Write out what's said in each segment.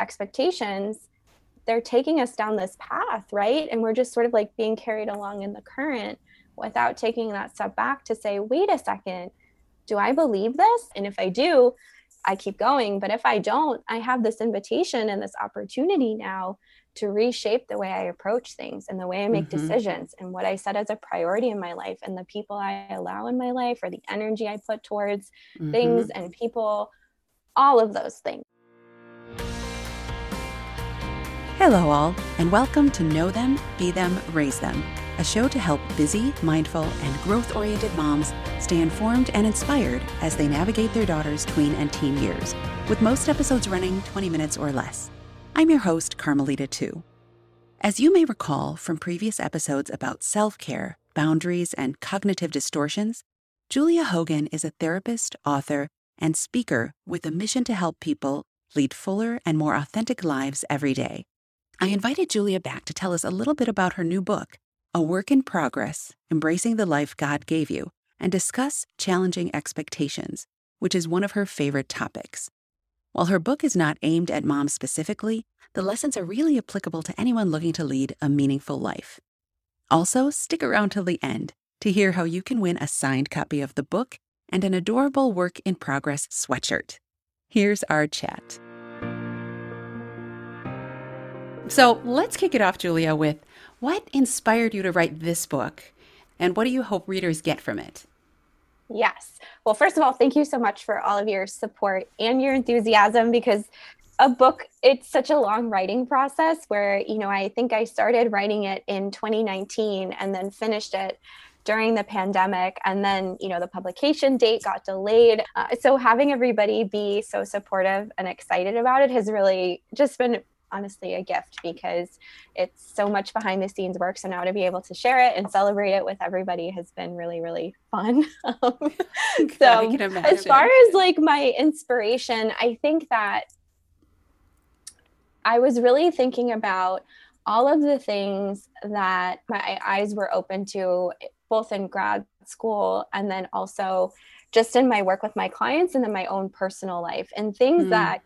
expectations, they're taking us down this path, right? And we're just sort of like being carried along in the current without taking that step back to say, wait a second, do I believe this? And if I do, I keep going. But if I don't, I have this invitation and this opportunity now to reshape the way I approach things and the way I make decisions and what I set as a priority in my life and the people I allow in my life or the energy I put towards things and people, all of those things. Hello all, and welcome to Know Them, Be Them, Raise Them, a show to help busy, mindful, and growth-oriented moms stay informed and inspired as they navigate their daughters' tween and teen years, with most episodes running 20 minutes or less. I'm your host, Carmelita Tu. As you may recall from previous episodes about self-care, boundaries, and cognitive distortions, Julia Hogan is a therapist, author, and speaker with a mission to help people lead fuller and more authentic lives every day. I invited Julia back to tell us a little bit about her new book, A Work in Progress, Embracing the Life God Gave You, and discuss challenging expectations, which is one of her favorite topics. While her book is not aimed at moms specifically, the lessons are really applicable to anyone looking to lead a meaningful life. Also, stick around till the end to hear how you can win a signed copy of the book and an adorable Work in Progress sweatshirt. Here's our chat. So let's kick it off, Julia, with what inspired you to write this book, and what do you hope readers get from it? Yes. Well, first of all, thank you so much for all of your support and your enthusiasm, because a book, it's such a long writing process where, you know, I think I started writing it in 2019 and then finished it during the pandemic. And then, you know, the publication date got delayed. So having everybody be so supportive and excited about it has really just been honestly a gift, because it's so much behind the scenes work. So now to be able to share it and celebrate it with everybody has been really, really fun. So as far as like my inspiration, I think that I was really thinking about all of the things that my eyes were open to, both in grad school and then also just in my work with my clients and in my own personal life, and things that,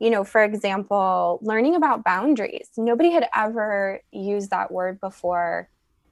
you know, for example, learning about boundaries. Nobody had ever used that word before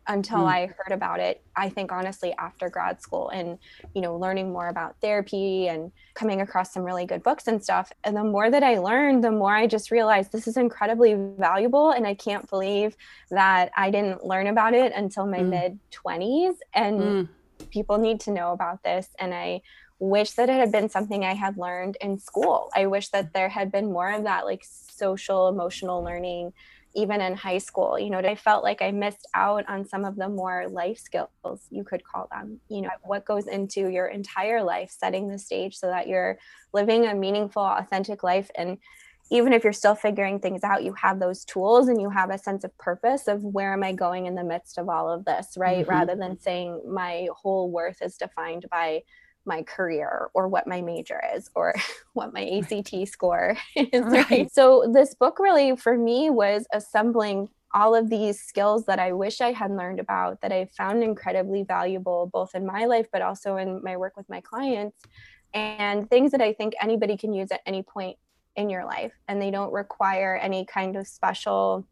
until I heard about it, I think, honestly, after grad school, and, you know, learning more about therapy and coming across some really good books and stuff. And the more that I learned, the more I just realized this is incredibly valuable. And I can't believe that I didn't learn about it until my mid-20s. And people need to know about this. And I wish that it had been something I had learned in school. I wish that there had been more of that, like, social, emotional learning, even in high school. You know, I felt like I missed out on some of the more life skills, you could call them, you know, what goes into your entire life, setting the stage so that you're living a meaningful, authentic life. And even if you're still figuring things out, you have those tools and you have a sense of purpose of where am I going in the midst of all of this, right? Rather than saying my whole worth is defined by my career or what my major is or what my ACT score is. Right? So this book really for me was assembling all of these skills that I wish I had learned about, that I found incredibly valuable both in my life but also in my work with my clients, and things that I think anybody can use at any point in your life, and they don't require any kind of special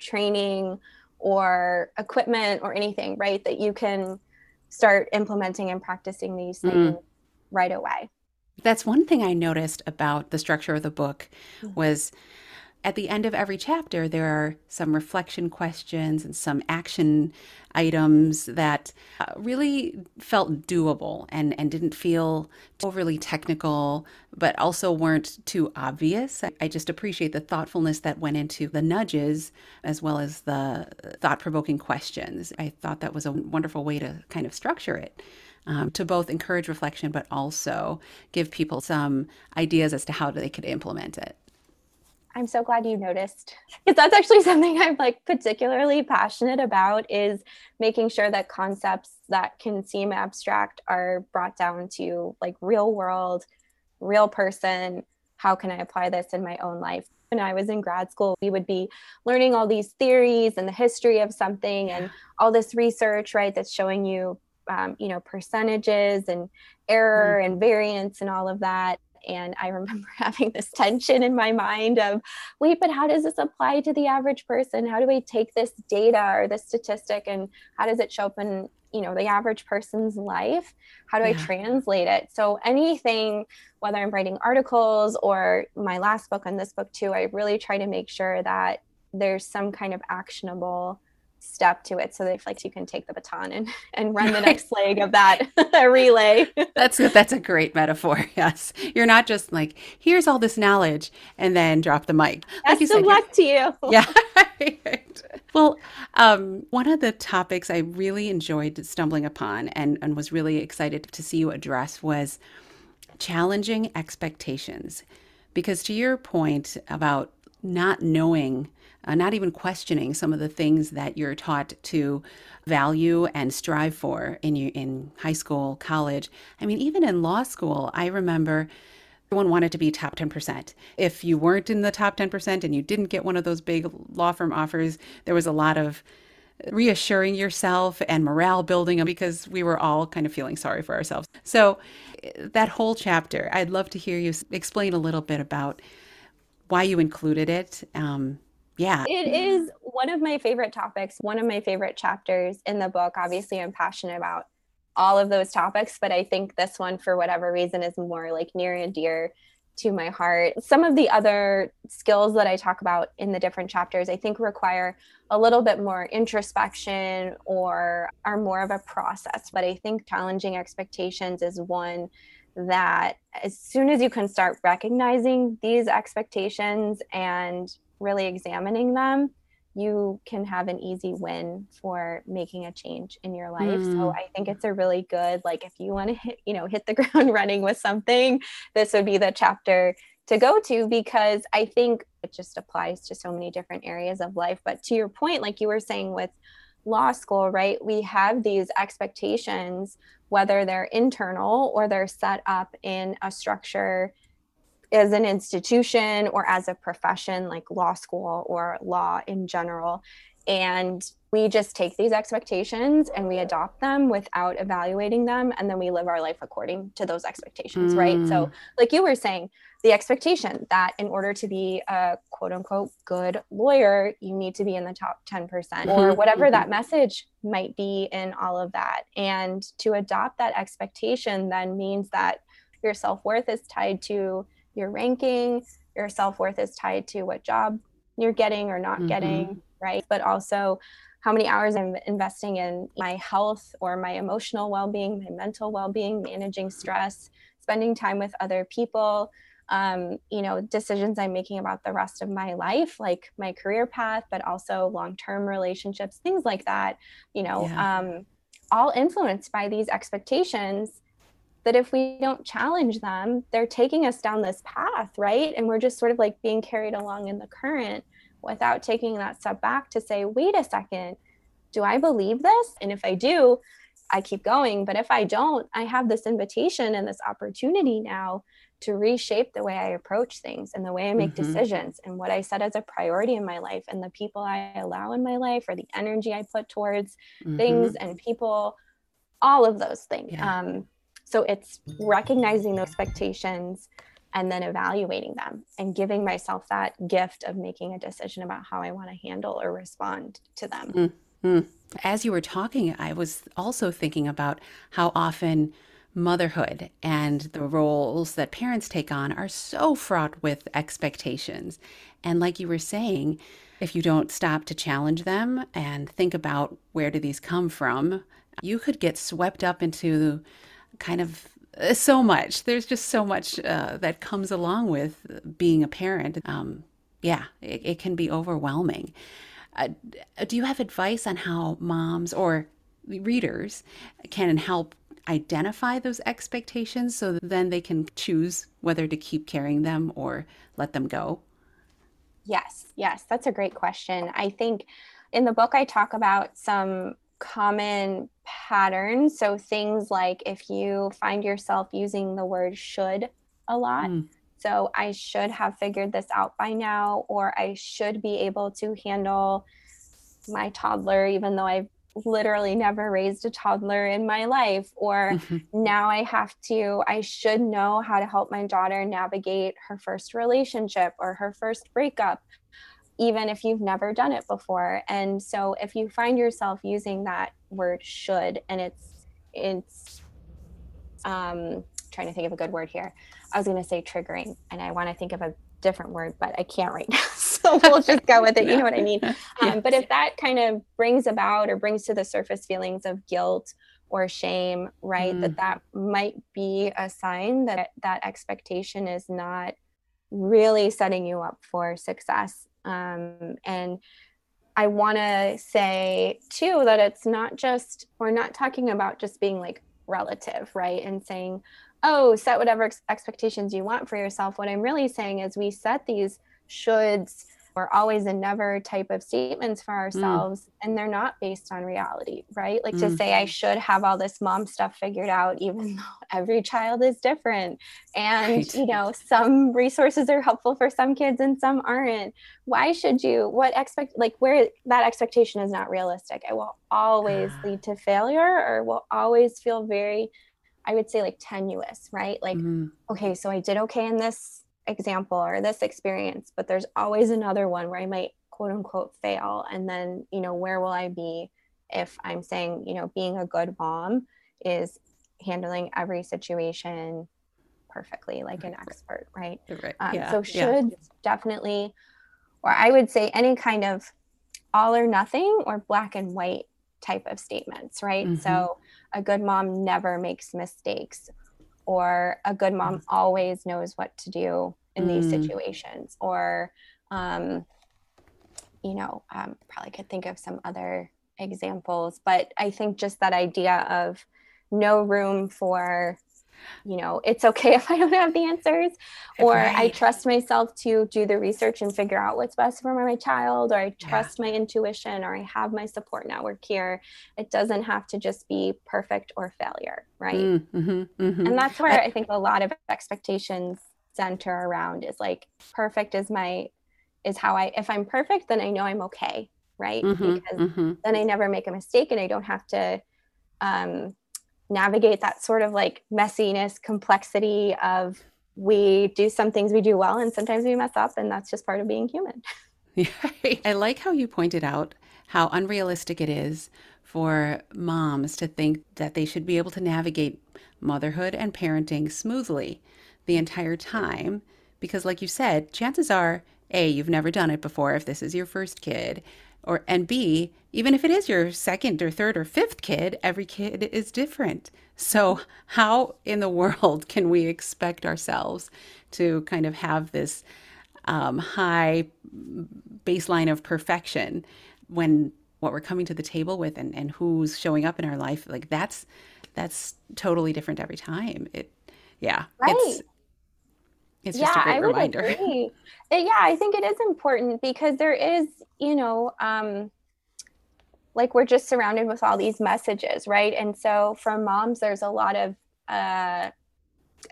training or equipment or anything, right? That you can start implementing and practicing these things right away. That's one thing I noticed about the structure of the book was at the end of every chapter, there are some reflection questions and some action items that really felt doable and didn't feel overly technical, but also weren't too obvious. I just appreciate the thoughtfulness that went into the nudges as well as the thought-provoking questions. I thought that was a wonderful way to kind of structure it, to both encourage reflection, but also give people some ideas as to how they could implement it. I'm so glad you noticed, because that's actually something I'm like particularly passionate about, is making sure that concepts that can seem abstract are brought down to like real world, real person. How can I apply this in my own life? When I was in grad school, we would be learning all these theories and the history of something and all this research, right? That's showing you, you know, percentages and error and variance and all of that. And I remember having this tension in my mind of, wait, but how does this apply to the average person? How do I take this data or this statistic and how does it show up in, you know, the average person's life? How do I translate it? So anything, whether I'm writing articles or my last book and this book too, I really try to make sure that there's some kind of actionable step to it so that like you can take the baton and run the next leg of that relay. That's a great metaphor. Yes. You're not just like, here's all this knowledge and then drop the mic. That's like good luck to you. Yeah. Right. Well, one of the topics I really enjoyed stumbling upon and was really excited to see you address was challenging expectations. Because to your point about not knowing, not even questioning some of the things that you're taught to value and strive for in high school, college. I mean, even in law school, I remember everyone wanted to be top 10%. If you weren't in the top 10% and you didn't get one of those big law firm offers, there was a lot of reassuring yourself and morale building because we were all kind of feeling sorry for ourselves. So that whole chapter, I'd love to hear you explain a little bit about why you included it. Yeah. It is one of my favorite topics, one of my favorite chapters in the book. Obviously, I'm passionate about all of those topics, but I think this one, for whatever reason, is more like near and dear to my heart. Some of the other skills that I talk about in the different chapters, I think require a little bit more introspection or are more of a process. But I think challenging expectations is one that as soon as you can start recognizing these expectations and really examining them, you can have an easy win for making a change in your life. So I think it's a really good, like, if you want to hit the ground running with something, this would be the chapter to go to, because I think it just applies to so many different areas of life. But to your point, like you were saying with law school, right? We have these expectations, whether they're internal or they're set up in a structure as an institution or as a profession like law school or law in general. And we just take these expectations and we adopt them without evaluating them. And then we live our life according to those expectations, right? So like you were saying, the expectation that in order to be a quote unquote good lawyer, you need to be in the top 10% or whatever that message might be in all of that. And to adopt that expectation then means that your self-worth is tied to your ranking, your self-worth is tied to what job you're getting or not getting, right? But also how many hours I'm investing in my health or my emotional well-being, my mental well-being, managing stress, spending time with other people, decisions I'm making about the rest of my life, like my career path, but also long-term relationships, things like that, all influenced by these expectations that if we don't challenge them, they're taking us down this path, right? And we're just sort of like being carried along in the current without taking that step back to say, wait a second, do I believe this? And if I do, I keep going. But if I don't, I have this invitation and this opportunity now to reshape the way I approach things and the way I make decisions and what I set as a priority in my life and the people I allow in my life or the energy I put towards things and people, all of those things. Yeah. So it's recognizing those expectations and then evaluating them and giving myself that gift of making a decision about how I want to handle or respond to them. Mm-hmm. As you were talking, I was also thinking about how often motherhood and the roles that parents take on are so fraught with expectations. And like you were saying, if you don't stop to challenge them and think about where do these come from, you could get swept up into kind of so much. There's just so much that comes along with being a parent. It can be overwhelming. Do you have advice on how moms or readers can help identify those expectations so that then they can choose whether to keep carrying them or let them go? Yes, that's a great question. I think in the book I talk about some common patterns. So things like if you find yourself using the word should a lot, so I should have figured this out by now, or I should be able to handle my toddler, even though I've literally never raised a toddler in my life, or now I should know how to help my daughter navigate her first relationship or her first breakup, even if you've never done it before. And so if you find yourself using that word should, and it's trying to think of a good word here. I was going to say triggering, and I want to think of a different word, but I can't right now. So we'll just go with it. You know what I mean? But if that kind of brings about or brings to the surface feelings of guilt or shame, right, that might be a sign that expectation is not really setting you up for success. And I want to say too, that it's not just, we're not talking about just being like relative, right? And saying, oh, set whatever expectations you want for yourself. What I'm really saying is we set these shoulds or always and never type of statements for ourselves, and they're not based on reality, right? Like to say I should have all this mom stuff figured out, even though every child is different. And, you know, some resources are helpful for some kids and some aren't. Why should you, where that expectation is not realistic? It will always lead to failure, or will always feel very, I would say, like tenuous, right? Like, okay, so I did okay in this example or this experience, but there's always another one where I might quote unquote fail. And then, you know, where will I be if I'm saying, you know, being a good mom is handling every situation perfectly, like an expert, right? Right. So should definitely, or I would say any kind of all or nothing or black and white type of statements, right? So a good mom never makes mistakes, or a good mom always knows what to do in these situations, or, probably could think of some other examples, but I think just that idea of no room for, you know, it's okay if I don't have the answers, or I trust myself to do the research and figure out what's best for my child, or I trust my intuition, or I have my support network here. It doesn't have to just be perfect or failure, right? And that's where I think a lot of expectations center around is like perfect if I'm perfect, then I know I'm okay, right? Because then I never make a mistake, and I don't have to navigate that sort of like messiness, complexity of we do some things we do well and sometimes we mess up, and that's just part of being human. I like how you pointed out how unrealistic it is for moms to think that they should be able to navigate motherhood and parenting smoothly the entire time, because like you said, chances are A, you've never done it before if this is your first kid, and B, even if it is your second or third or fifth kid, every kid is different. So how in the world can we expect ourselves to kind of have this high baseline of perfection when what we're coming to the table with and who's showing up in our life, like that's totally different every time. It's just a great reminder. Agree. Yeah, I think it is important because there is, you know, like we're just surrounded with all these messages, right? And so from moms, there's a lot of, I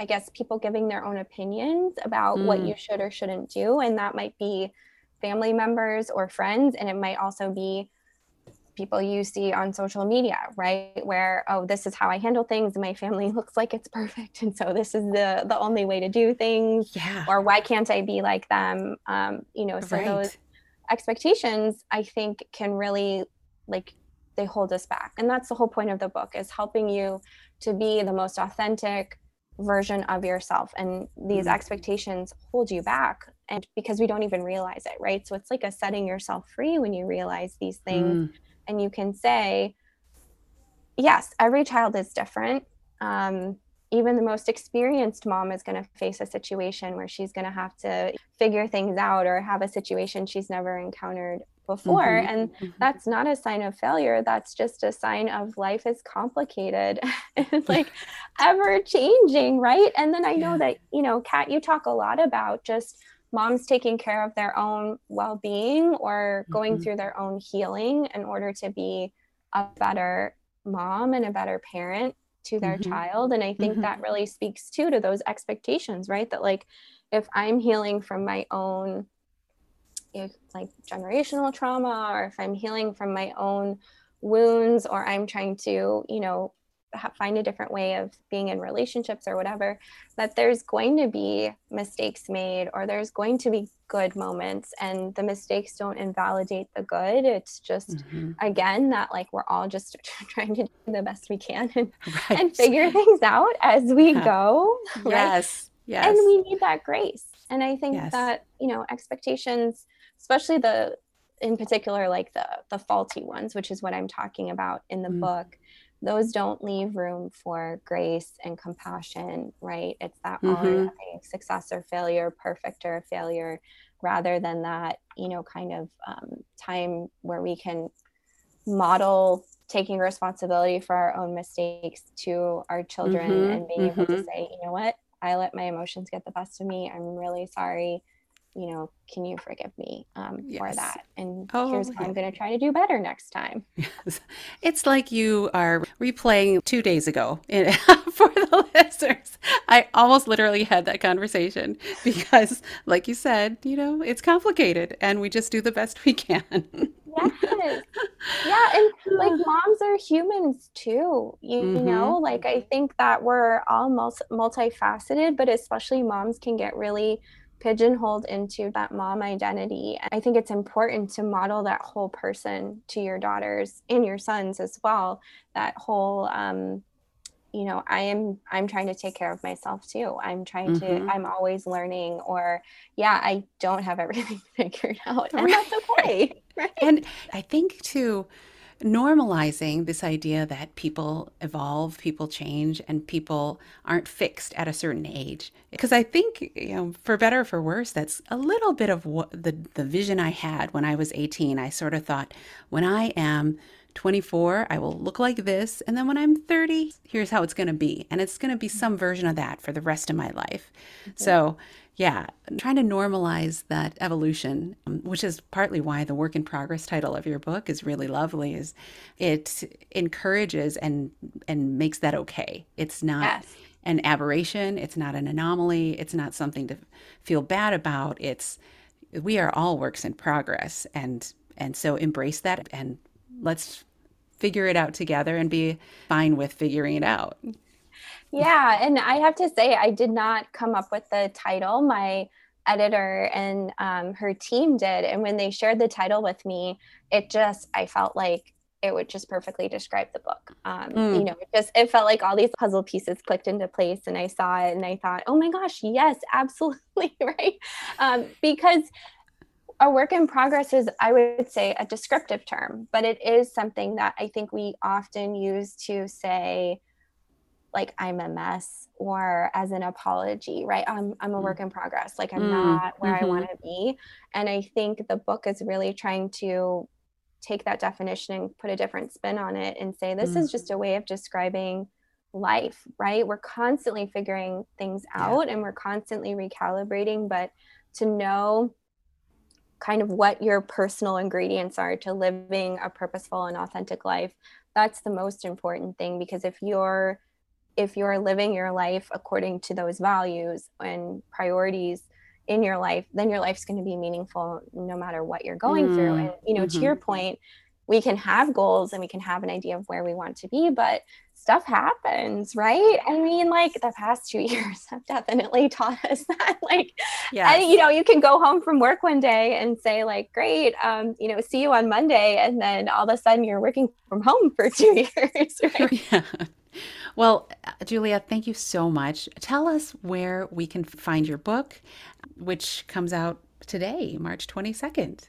guess, people giving their own opinions about what you should or shouldn't do. And that might be family members or friends. And it might also be people you see on social media, right? Where, oh, this is how I handle things. My family looks like it's perfect. And so this is the only way to do things. Yeah. Or why can't I be like them? Those expectations, I think, can really, like, they hold us back. And that's the whole point of the book, is helping you to be the most authentic version of yourself. And these expectations hold you back, and because we don't even realize it, right? So it's like a setting yourself free when you realize these things. And you can say, yes, every child is different. Even the most experienced mom is going to face a situation where she's going to have to figure things out or have a situation she's never encountered before. And that's not a sign of failure. That's just a sign of life is complicated. It's like ever changing, right? And then I know that, you know, Kat, you talk a lot about just moms taking care of their own well-being or going through their own healing in order to be a better mom and a better parent to their child. And I think that really speaks too to those expectations, right? That like, if I'm healing from my own like generational trauma, or if I'm healing from my own wounds, or I'm trying to, you know, find a different way of being in relationships or whatever, that there's going to be mistakes made, or there's going to be good moments, and the mistakes don't invalidate the good. It's just, again, that like, we're all just trying to do the best we can and figure things out as we go. Yes. Right? Yes. And we need that grace. And I think that, you know, expectations, especially the, in particular, like the faulty ones, which is what I'm talking about in the book, those don't leave room for grace and compassion, right? It's that all or nothing, success or failure, perfect or failure, rather than that, you know, kind of time where we can model taking responsibility for our own mistakes to our children and being able to say, you know what, I let my emotions get the best of me. I'm really sorry. You know, can you forgive me for that? And here's what I'm going to try to do better next time. Yes. It's like you are replaying 2 days ago for the listeners. I almost literally had that conversation because, like you said, you know, it's complicated and we just do the best we can. Yes. Yeah. And like moms are humans too, you know, like I think that we're all multifaceted, but especially moms can get really pigeonholed into that mom identity. I think it's important to model that whole person to your daughters and your sons as well. That whole, you know, I'm trying to take care of myself too. I'm trying to, I'm always learning, or I don't have everything figured out, and that's okay. Right? And I think too, normalizing this idea that people evolve, people change, and people aren't fixed at a certain age. Because I think, you know, for better or for worse, that's a little bit of what the vision I had when I was 18. I sort of thought, when I am 24, I will look like this. And then when I'm 30, here's how it's going to be. And it's going to be some version of that for the rest of my life. So yeah, I'm trying to normalize that evolution, which is partly why the Work in Progress title of your book is really lovely, is it encourages and makes that okay. It's not an aberration. It's not an anomaly. It's not something to feel bad about. It's, we are all works in progress. And so embrace that and let's figure it out together and be fine with figuring it out. Yeah. And I have to say, I did not come up with the title. My editor and her team did. And when they shared the title with me, it just, I felt like it would just perfectly describe the book. You know, it felt like all these puzzle pieces clicked into place, and I saw it and I thought, oh my gosh, yes, absolutely. Right. Because a work in progress is, I would say, a descriptive term, but it is something that I think we often use to say, like, I'm a mess, or as an apology, right? I'm a work in progress. Like, I'm not where I want to be. And I think the book is really trying to take that definition and put a different spin on it and say, this is just a way of describing life, right? We're constantly figuring things out and we're constantly recalibrating, but to know kind of what your personal ingredients are to living a purposeful and authentic life. That's the most important thing, because if you're living your life according to those values and priorities in your life, then your life's going to be meaningful no matter what you're going through. And, you know, to your point, we can have goals and we can have an idea of where we want to be, but stuff happens, right? I mean, like, the past 2 years have definitely taught us that. Like, and, you know, you can go home from work one day and say, like, great, you know, see you on Monday. And then all of a sudden you're working from home for 2 years, right? Yeah. Well, Julia, thank you so much. Tell us where we can find your book, which comes out today, March 22nd.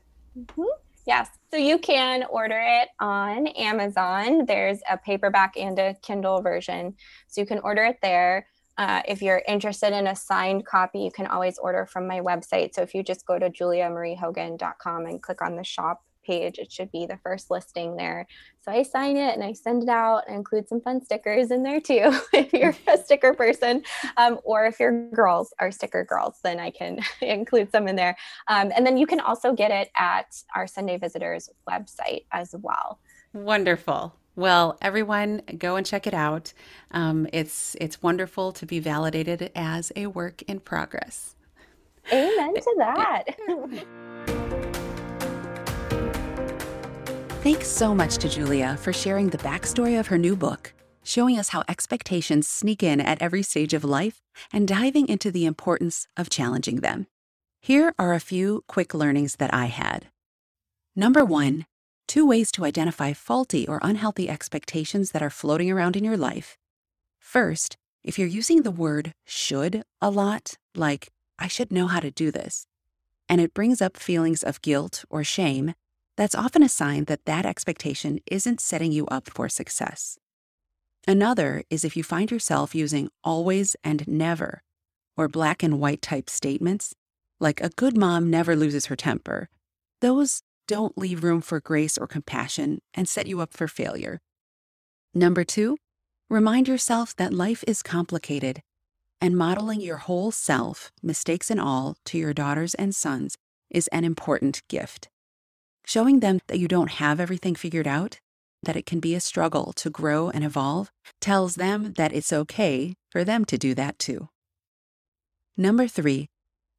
Yes. So you can order it on Amazon. There's a paperback and a Kindle version. So you can order it there. If you're interested in a signed copy, you can always order from my website. So if you just go to juliamariehogan.com and click on the shop page, it should be the first listing there. So I sign it and I send it out and include some fun stickers in there too. If you're a sticker person, or if your girls are sticker girls, then I can include some in there. And then you can also get it at our Sunday Visitors website as well. Wonderful. Well, everyone, go and check it out. It's wonderful to be validated as a work in progress. Amen to that. Thanks so much to Julia for sharing the backstory of her new book, showing us how expectations sneak in at every stage of life, and diving into the importance of challenging them. Here are a few quick learnings that I had. Number 1, 2 ways to identify faulty or unhealthy expectations that are floating around in your life. First, if you're using the word should a lot, like, I should know how to do this, and it brings up feelings of guilt or shame, that's often a sign that that expectation isn't setting you up for success. Another is if you find yourself using always and never, or black and white type statements, like a good mom never loses her temper. Those don't leave room for grace or compassion and set you up for failure. Number 2, remind yourself that life is complicated, and modeling your whole self, mistakes and all, to your daughters and sons is an important gift. Showing them that you don't have everything figured out, that it can be a struggle to grow and evolve, tells them that it's okay for them to do that too. Number 3,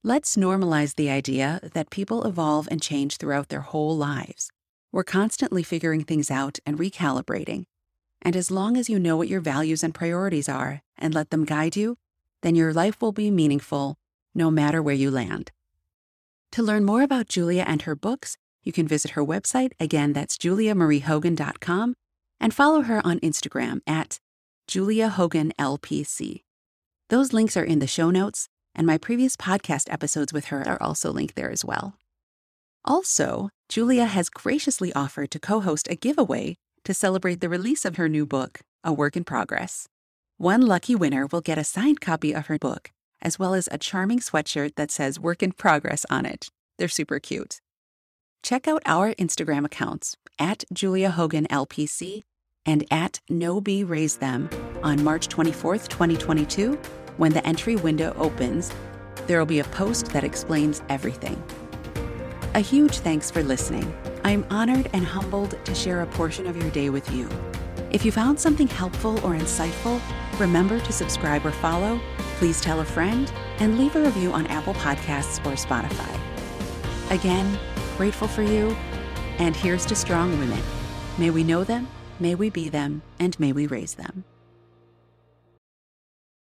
let's normalize the idea that people evolve and change throughout their whole lives. We're constantly figuring things out and recalibrating. And as long as you know what your values and priorities are and let them guide you, then your life will be meaningful no matter where you land. To learn more about Julia and her books, you can visit her website. Again, that's juliamariehogan.com, and follow her on Instagram at juliahoganlpc. Those links are in the show notes, and my previous podcast episodes with her are also linked there as well. Also, Julia has graciously offered to co-host a giveaway to celebrate the release of her new book, A Work in Progress. One lucky winner will get a signed copy of her book, as well as a charming sweatshirt that says Work in Progress on it. They're super cute. Check out our Instagram accounts at juliahoganlpc and at Raise Them on March 24th, 2022, when the entry window opens. There will be a post that explains everything. A huge thanks for listening. I'm honored and humbled to share a portion of your day with you. If you found something helpful or insightful, remember to subscribe or follow. Please tell a friend and leave a review on Apple Podcasts or Spotify. Again, grateful for you, and here's to strong women. May we know them, may we be them, and may we raise them.